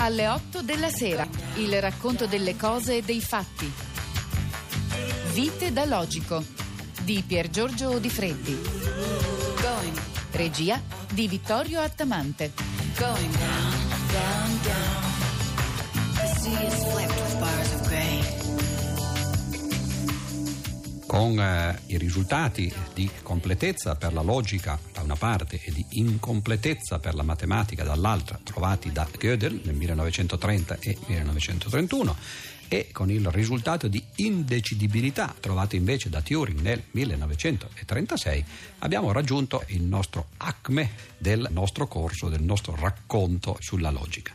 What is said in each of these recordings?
Alle 8 della sera, il racconto delle cose e dei fatti. Vite da logico, di Piergiorgio Odifreddi. Regia di Vittorio Attamante. Con i risultati di completezza per la logica da una parte e di incompletezza per la matematica dall'altra, trovati da Gödel nel 1930 e 1931, e con il risultato di indecidibilità trovato invece da Turing nel 1936, abbiamo raggiunto il nostro acme del nostro corso, del nostro racconto sulla logica.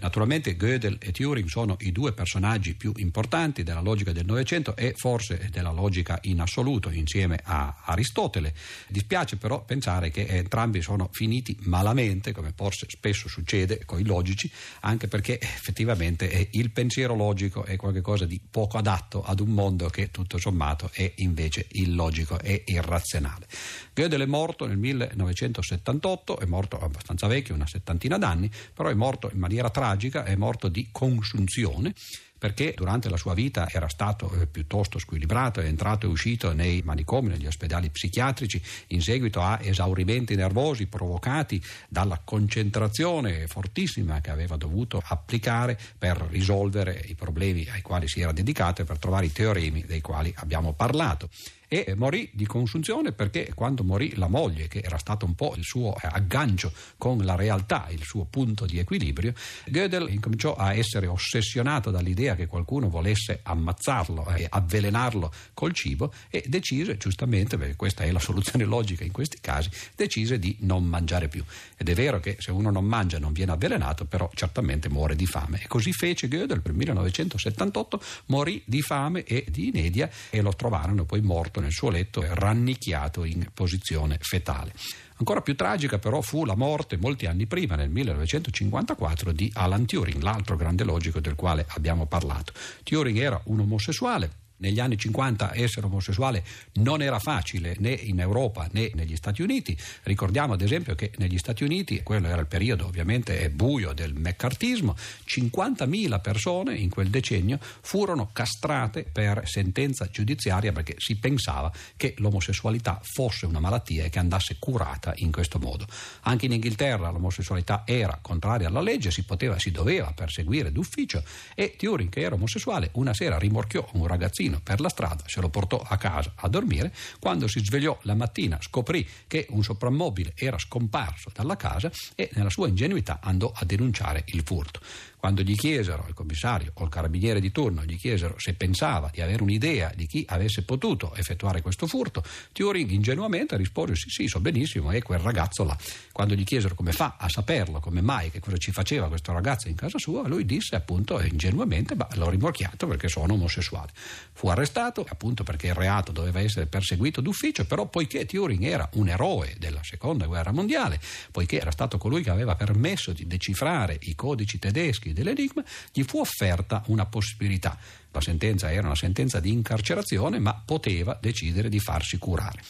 Naturalmente Gödel e Turing sono i due personaggi più importanti della logica del Novecento e forse della logica in assoluto, insieme a Aristotele. Dispiace però pensare che entrambi sono finiti malamente, come forse spesso succede con i logici, anche perché effettivamente il pensiero logico è qualcosa di poco adatto ad un mondo che tutto sommato è invece illogico e irrazionale. Gödel è morto nel 1978, è morto abbastanza vecchio, una settantina d'anni, però è morto in maniera tragica, è morto di consunzione, perché durante la sua vita era stato piuttosto squilibrato, è entrato e uscito nei manicomi, negli ospedali psichiatrici, in seguito a esaurimenti nervosi provocati dalla concentrazione fortissima che aveva dovuto applicare per risolvere i problemi ai quali si era dedicato e per trovare i teoremi dei quali abbiamo parlato. E morì di consunzione perché quando morì la moglie, che era stato un po' il suo aggancio con la realtà, il suo punto di equilibrio, Gödel incominciò a essere ossessionato dall'idea che qualcuno volesse ammazzarlo e avvelenarlo col cibo, e decise, giustamente, perché questa è la soluzione logica in questi casi, decise di non mangiare più. Ed è vero che se uno non mangia non viene avvelenato, però certamente muore di fame, e così fece Gödel. Nel 1978 morì di fame e di inedia e lo trovarono poi morto nel suo letto, rannicchiato in posizione fetale. Ancora più tragica però fu la morte molti anni prima, nel 1954, di Alan Turing, l'altro grande logico del quale abbiamo parlato. Turing era un omosessuale. Negli anni 50 essere omosessuale non era facile né in Europa né negli Stati Uniti. Ricordiamo ad esempio che negli Stati Uniti, quello era il periodo ovviamente buio del Maccartismo, 50.000 persone in quel decennio furono castrate per sentenza giudiziaria, perché si pensava che l'omosessualità fosse una malattia e che andasse curata in questo modo. Anche in Inghilterra l'omosessualità era contraria alla legge, si doveva perseguire d'ufficio, e Turing, che era omosessuale, una sera rimorchiò un ragazzino per la strada, se lo portò a casa a dormire. Quando si svegliò la mattina scoprì che un soprammobile era scomparso dalla casa e nella sua ingenuità andò a denunciare il furto. Quando gli chiesero, il commissario o il carabiniere di turno gli chiesero se pensava di avere un'idea di chi avesse potuto effettuare questo furto, Turing ingenuamente rispose sì, so benissimo, è quel ragazzo là. Quando gli chiesero come fa a saperlo, come mai, che cosa ci faceva questo ragazzo in casa sua, lui disse appunto ingenuamente, l'ho rimorchiato perché sono omosessuale. Fu arrestato appunto perché il reato doveva essere perseguito d'ufficio, però poiché Turing era un eroe della Seconda Guerra Mondiale, poiché era stato colui che aveva permesso di decifrare i codici tedeschi dell'Enigma, gli fu offerta una possibilità. La sentenza era una sentenza di incarcerazione, ma poteva decidere di farsi curare.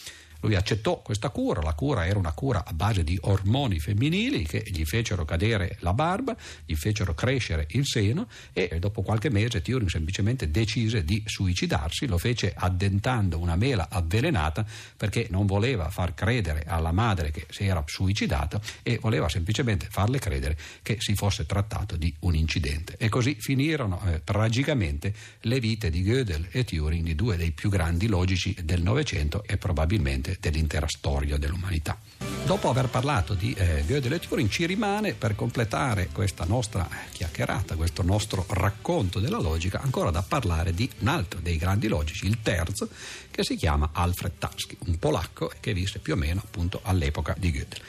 Lui accettò questa cura, la cura era una cura a base di ormoni femminili che gli fecero cadere la barba, gli fecero crescere il seno, e dopo qualche mese Turing semplicemente decise di suicidarsi. Lo fece addentando una mela avvelenata perché non voleva far credere alla madre che si era suicidata e voleva semplicemente farle credere che si fosse trattato di un incidente. E così finirono tragicamente le vite di Gödel e Turing, di due dei più grandi logici del Novecento e probabilmente dell'intera storia dell'umanità. Dopo aver parlato di Gödel e Turing, ci rimane per completare questa nostra chiacchierata, questo nostro racconto della logica, ancora da parlare di un altro dei grandi logici, il terzo, che si chiama Alfred Tarski, un polacco che visse più o meno appunto all'epoca di Gödel.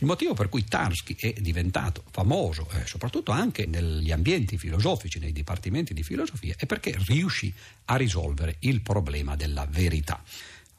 Il motivo per cui Tarski è diventato famoso, soprattutto anche negli ambienti filosofici, nei dipartimenti di filosofia, è perché riuscì a risolvere il problema della verità.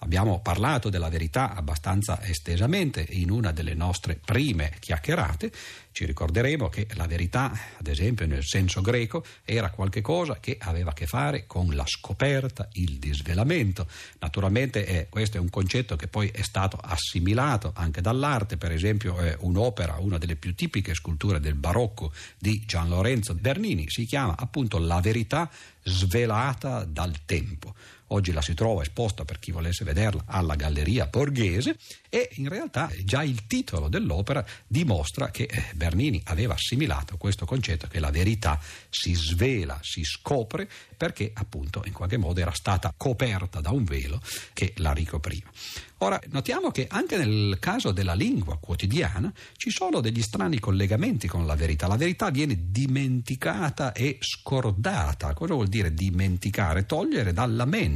Abbiamo parlato della verità abbastanza estesamente in una delle nostre prime chiacchierate. Ci ricorderemo che la verità, ad esempio nel senso greco, era qualche cosa che aveva a che fare con la scoperta, il disvelamento. Naturalmente questo è un concetto che poi è stato assimilato anche dall'arte, per esempio un'opera, una delle più tipiche sculture del barocco di Gian Lorenzo Bernini, si chiama appunto La verità svelata dal tempo. Oggi la si trova esposta, per chi volesse vederla, alla Galleria Borghese, e in realtà già il titolo dell'opera dimostra che Bernini aveva assimilato questo concetto, che la verità si svela, si scopre, perché appunto in qualche modo era stata coperta da un velo che la ricopriva. Ora, notiamo che anche nel caso della lingua quotidiana ci sono degli strani collegamenti con la verità. La verità viene dimenticata e scordata. Cosa vuol dire dimenticare? Togliere dalla mente,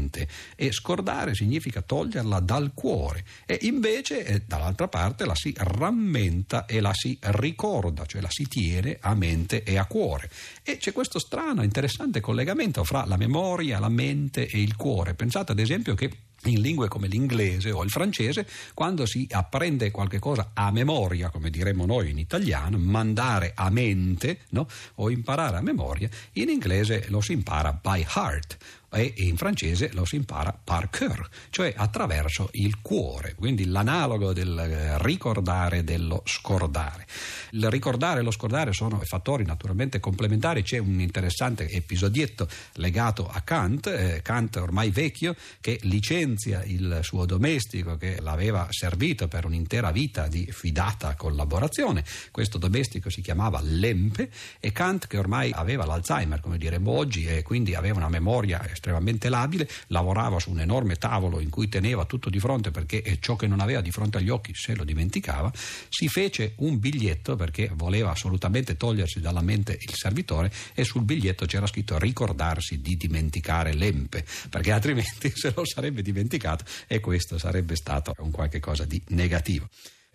e scordare significa toglierla dal cuore. E invece, dall'altra parte, la si rammenta e la si ricorda, cioè la si tiene a mente e a cuore. E c'è questo strano, interessante collegamento fra la memoria, la mente e il cuore. Pensate ad esempio che in lingue come l'inglese o il francese, quando si apprende qualche cosa a memoria, come diremmo noi in italiano, mandare a mente, no? O imparare a memoria, in inglese lo si impara by heart, e in francese lo si impara par cœur, cioè attraverso il cuore. Quindi l'analogo del ricordare, dello scordare. Il ricordare e lo scordare sono fattori naturalmente complementari. C'è un interessante episodietto legato a Kant ormai vecchio, che licenzia il suo domestico che l'aveva servito per un'intera vita di fidata collaborazione. Questo domestico si chiamava Lampe, e Kant, che ormai aveva l'Alzheimer, come diremmo oggi, e quindi aveva una memoria estremamente labile, lavorava su un enorme tavolo in cui teneva tutto di fronte, perché ciò che non aveva di fronte agli occhi se lo dimenticava. Si fece un biglietto perché voleva assolutamente togliersi dalla mente il servitore, e sul biglietto c'era scritto ricordarsi di dimenticare Lampe, perché altrimenti se lo sarebbe dimenticato, e questo sarebbe stato un qualche cosa di negativo.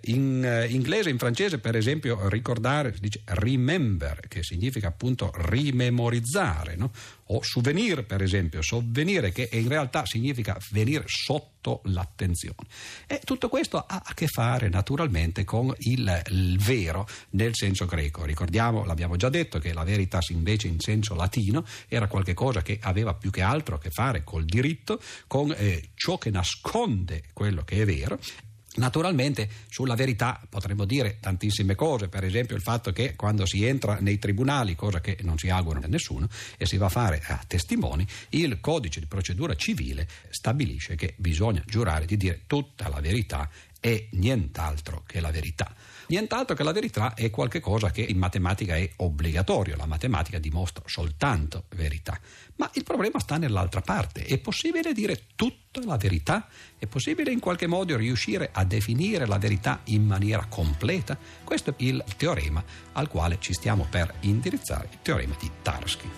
In inglese e in francese, per esempio, ricordare si dice remember, che significa appunto rimemorizzare, no? O souvenir, per esempio, sovvenire, che in realtà significa venire sotto l'attenzione. E tutto questo ha a che fare naturalmente con il vero nel senso greco. Ricordiamo, l'abbiamo già detto, che la veritas invece in senso latino era qualche cosa che aveva più che altro a che fare col diritto, con ciò che nasconde quello che è vero. Naturalmente sulla verità potremmo dire tantissime cose, per esempio il fatto che quando si entra nei tribunali, cosa che non si augura a nessuno, e si va a fare a testimoni, il codice di procedura civile stabilisce che bisogna giurare di dire tutta la verità e nient'altro che la verità. Nient'altro che la verità è qualche cosa che in matematica è obbligatorio. La matematica dimostra soltanto verità. Ma il problema sta nell'altra parte. È possibile dire tutta la verità? È possibile in qualche modo riuscire a definire la verità in maniera completa? Questo è il teorema al quale ci stiamo per indirizzare, il teorema di Tarski.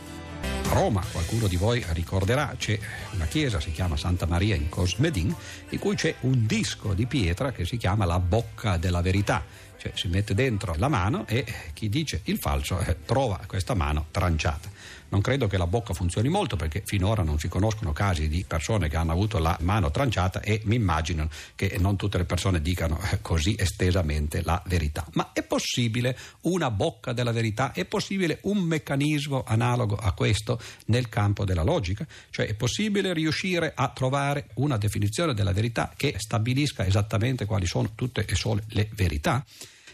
A Roma, qualcuno di voi ricorderà, c'è una chiesa, si chiama Santa Maria in Cosmedin, in cui c'è un disco di pietra che si chiama la Bocca della Verità. Cioè si mette dentro la mano e chi dice il falso trova questa mano tranciata. Non credo che la bocca funzioni molto, perché finora non si conoscono casi di persone che hanno avuto la mano tranciata, e mi immagino che non tutte le persone dicano così estesamente la verità. Ma è possibile una bocca della verità? È possibile un meccanismo analogo a questo nel campo della logica? Cioè è possibile riuscire a trovare una definizione della verità che stabilisca esattamente quali sono tutte e sole le verità?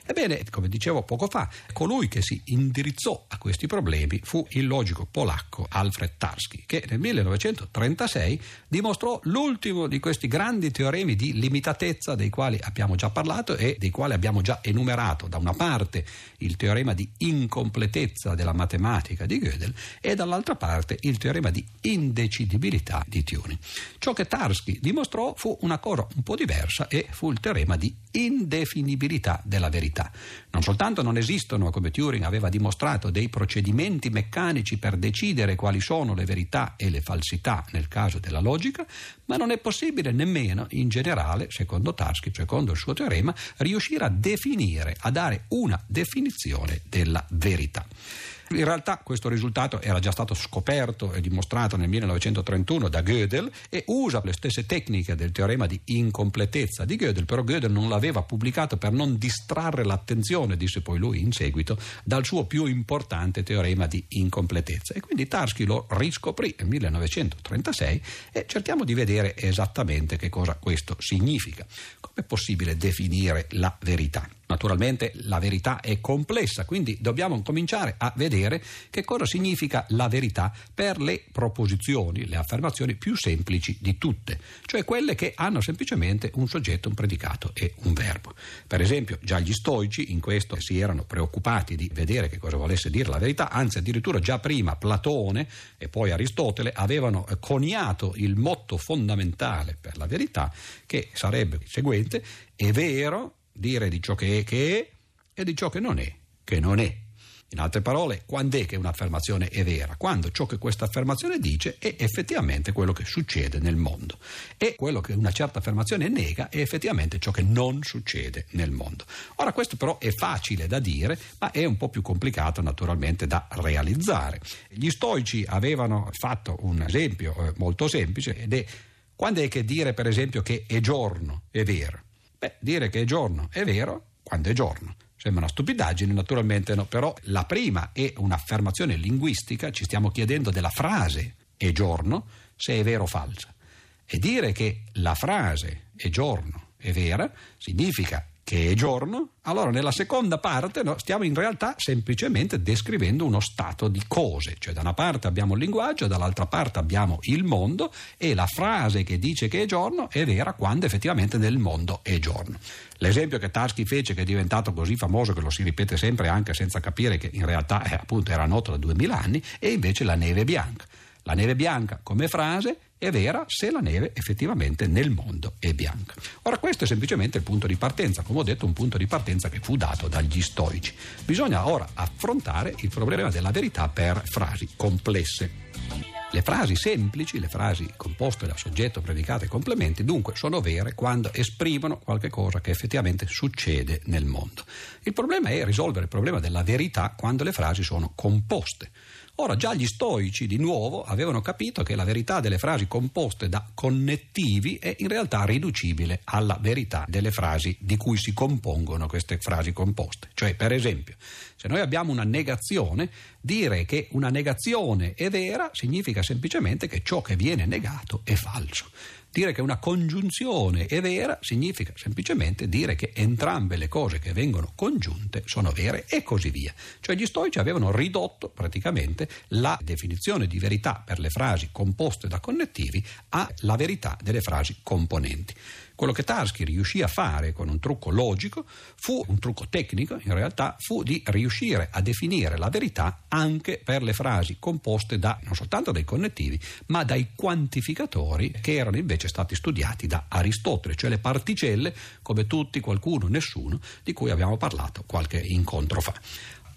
Ebbene, come dicevo poco fa, colui che si indirizzò a questi problemi fu il logico polacco Alfred Tarski, che nel 1936 dimostrò l'ultimo di questi grandi teoremi di limitatezza dei quali abbiamo già parlato e dei quali abbiamo già enumerato. Da una parte il teorema di incompletezza della matematica di Gödel, e dall'altra parte il teorema di indecidibilità di Turing. Ciò che Tarski dimostrò fu una cosa un po' diversa, e fu il teorema di indefinibilità della verità. Non soltanto non esistono, come Turing aveva dimostrato, dei procedimenti meccanici per decidere quali sono le verità e le falsità nel caso della logica, ma non è possibile nemmeno in generale, secondo Tarski, secondo il suo teorema, riuscire a definire, a dare una definizione della verità. In realtà questo risultato era già stato scoperto e dimostrato nel 1931 da Gödel, e usa le stesse tecniche del teorema di incompletezza di Gödel, però Gödel non l'aveva pubblicato per non distrarre l'attenzione, disse poi lui in seguito, dal suo più importante teorema di incompletezza. E quindi Tarski lo riscoprì nel 1936 e cerchiamo di vedere esattamente che cosa questo significa. Come è possibile definire la verità? Naturalmente la verità è complessa, quindi dobbiamo cominciare a vedere che cosa significa la verità per le proposizioni, le affermazioni più semplici di tutte, cioè quelle che hanno semplicemente un soggetto, un predicato e un verbo. Per esempio, già gli stoici in questo si erano preoccupati di vedere che cosa volesse dire la verità, anzi addirittura già prima Platone e poi Aristotele avevano coniato il motto fondamentale per la verità, che sarebbe il seguente: è vero dire di ciò che è e di ciò che non è. In altre parole, quando è che un'affermazione è vera? Quando ciò che questa affermazione dice è effettivamente quello che succede nel mondo, e quello che una certa affermazione nega è effettivamente ciò che non succede nel mondo. Ora, questo però è facile da dire, ma è un po' più complicato naturalmente da realizzare. Gli stoici avevano fatto un esempio molto semplice, ed è: quando è che dire per esempio che è giorno è vero? Beh, dire che è giorno è vero quando è giorno. Sembra una stupidaggine, naturalmente no, però la prima è un'affermazione linguistica, ci stiamo chiedendo della frase è giorno se è vera o falsa. E dire che la frase è giorno è vera significa che è giorno, allora nella seconda parte no, stiamo in realtà semplicemente descrivendo uno stato di cose, cioè da una parte abbiamo il linguaggio, dall'altra parte abbiamo il mondo, e la frase che dice che è giorno è vera quando effettivamente nel mondo è giorno. L'esempio che Tarski fece, che è diventato così famoso che lo si ripete sempre anche senza capire che in realtà appunto era noto da 2000 anni, è invece la neve bianca. La neve bianca come frase è vera se la neve effettivamente nel mondo è bianca. Ora, questo è semplicemente il punto di partenza, come ho detto, un punto di partenza che fu dato dagli stoici. Bisogna ora affrontare il problema della verità per frasi complesse. Le frasi semplici, le frasi composte da soggetto, predicato e complementi, dunque sono vere quando esprimono qualche cosa che effettivamente succede nel mondo. Il problema è risolvere il problema della verità quando le frasi sono composte. Ora, già gli stoici di nuovo avevano capito che la verità delle frasi composte da connettivi è in realtà riducibile alla verità delle frasi di cui si compongono queste frasi composte. Cioè, per esempio, se noi abbiamo una negazione, dire che una negazione è vera significa semplicemente che ciò che viene negato è falso. Dire che una congiunzione è vera significa semplicemente dire che entrambe le cose che vengono congiunte sono vere, e così via. Cioè gli stoici avevano ridotto praticamente la definizione di verità per le frasi composte da connettivi alla verità delle frasi componenti. Quello che Tarski riuscì a fare con un trucco logico, fu un trucco tecnico in realtà, fu di riuscire a definire la verità anche per le frasi composte da non soltanto dai connettivi, ma dai quantificatori che erano invece stati studiati da Aristotele, cioè le particelle come tutti, qualcuno, nessuno, di cui abbiamo parlato qualche incontro fa.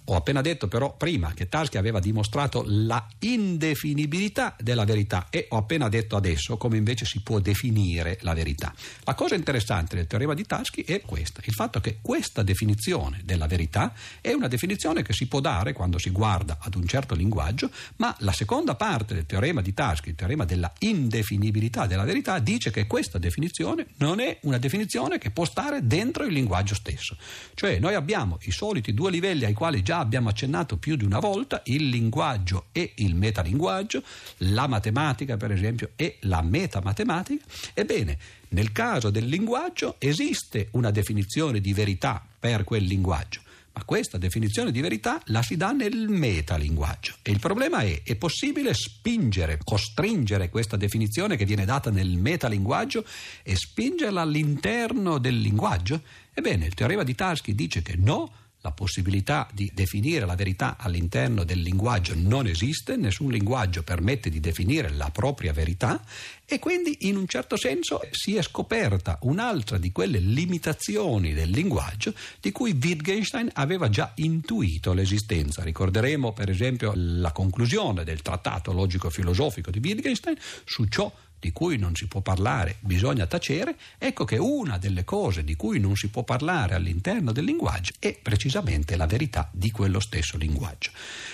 Ho appena detto però prima che Tarski aveva dimostrato la indefinibilità della verità, e ho appena detto adesso come invece si può definire la verità. La cosa interessante del teorema di Tarski è questa, il fatto che questa definizione della verità è una definizione che si può dare quando si guarda ad un certo linguaggio, ma la seconda parte del teorema di Tarski, il teorema della indefinibilità della verità, dice che questa definizione non è una definizione che può stare dentro il linguaggio stesso. Cioè noi abbiamo i soliti due livelli ai quali già abbiamo accennato più di una volta, il linguaggio e il metalinguaggio, la matematica per esempio e la metamatematica. Ebbene, nel caso del linguaggio esiste una definizione di verità per quel linguaggio, ma questa definizione di verità la si dà nel metalinguaggio, e il problema è possibile spingere, costringere questa definizione che viene data nel metalinguaggio e spingerla all'interno del linguaggio? Ebbene, il teorema di Tarski dice che no. La possibilità di definire la verità all'interno del linguaggio non esiste, nessun linguaggio permette di definire la propria verità, e quindi in un certo senso si è scoperta un'altra di quelle limitazioni del linguaggio di cui Wittgenstein aveva già intuito l'esistenza. Ricorderemo per esempio la conclusione del trattato logico-filosofico di Wittgenstein su ciò di cui non si può parlare, bisogna tacere, ecco che una delle cose di cui non si può parlare all'interno del linguaggio è precisamente la verità di quello stesso linguaggio.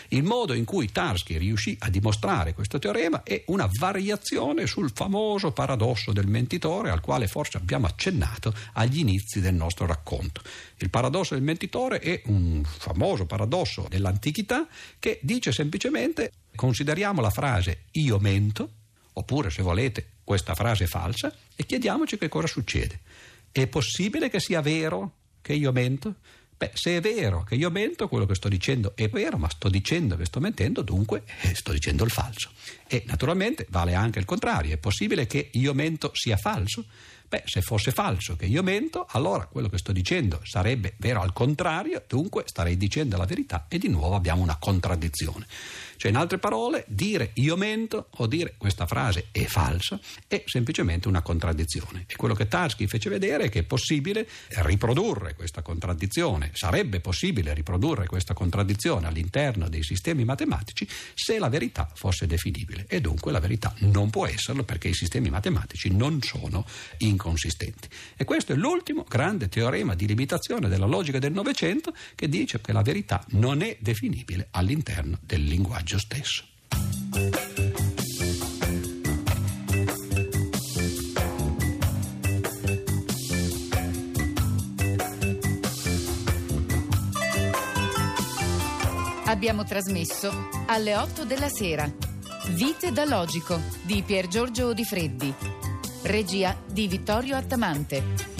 Il modo in cui Tarski riuscì a dimostrare questo teorema è una variazione sul famoso paradosso del mentitore, al quale forse abbiamo accennato agli inizi del nostro racconto. Il paradosso del mentitore è un famoso paradosso dell'antichità che dice semplicemente: consideriamo la frase io mento, oppure, se volete, questa frase falsa, e chiediamoci che cosa succede. È possibile che sia vero che io mento? Beh, se è vero che io mento, quello che sto dicendo è vero, ma sto dicendo che sto mentendo, dunque sto dicendo il falso. E naturalmente vale anche il contrario: è possibile che io mento sia falso? Beh, se fosse falso che io mento, allora quello che sto dicendo sarebbe vero al contrario, dunque starei dicendo la verità, e di nuovo abbiamo una contraddizione. Cioè, in altre parole, dire io mento o dire questa frase è falsa è semplicemente una contraddizione. E quello che Tarski fece vedere è che è possibile riprodurre questa contraddizione, sarebbe possibile riprodurre questa contraddizione all'interno dei sistemi matematici se la verità fosse definibile. E dunque la verità non può esserlo, perché i sistemi matematici non sono inconsistenti. E questo è l'ultimo grande teorema di limitazione della logica del Novecento, che dice che la verità non è definibile all'interno del linguaggio stesso. Abbiamo trasmesso Alle 8 della sera, Vite da logico di Piergiorgio Odifreddi, regia di Vittorio Attamante.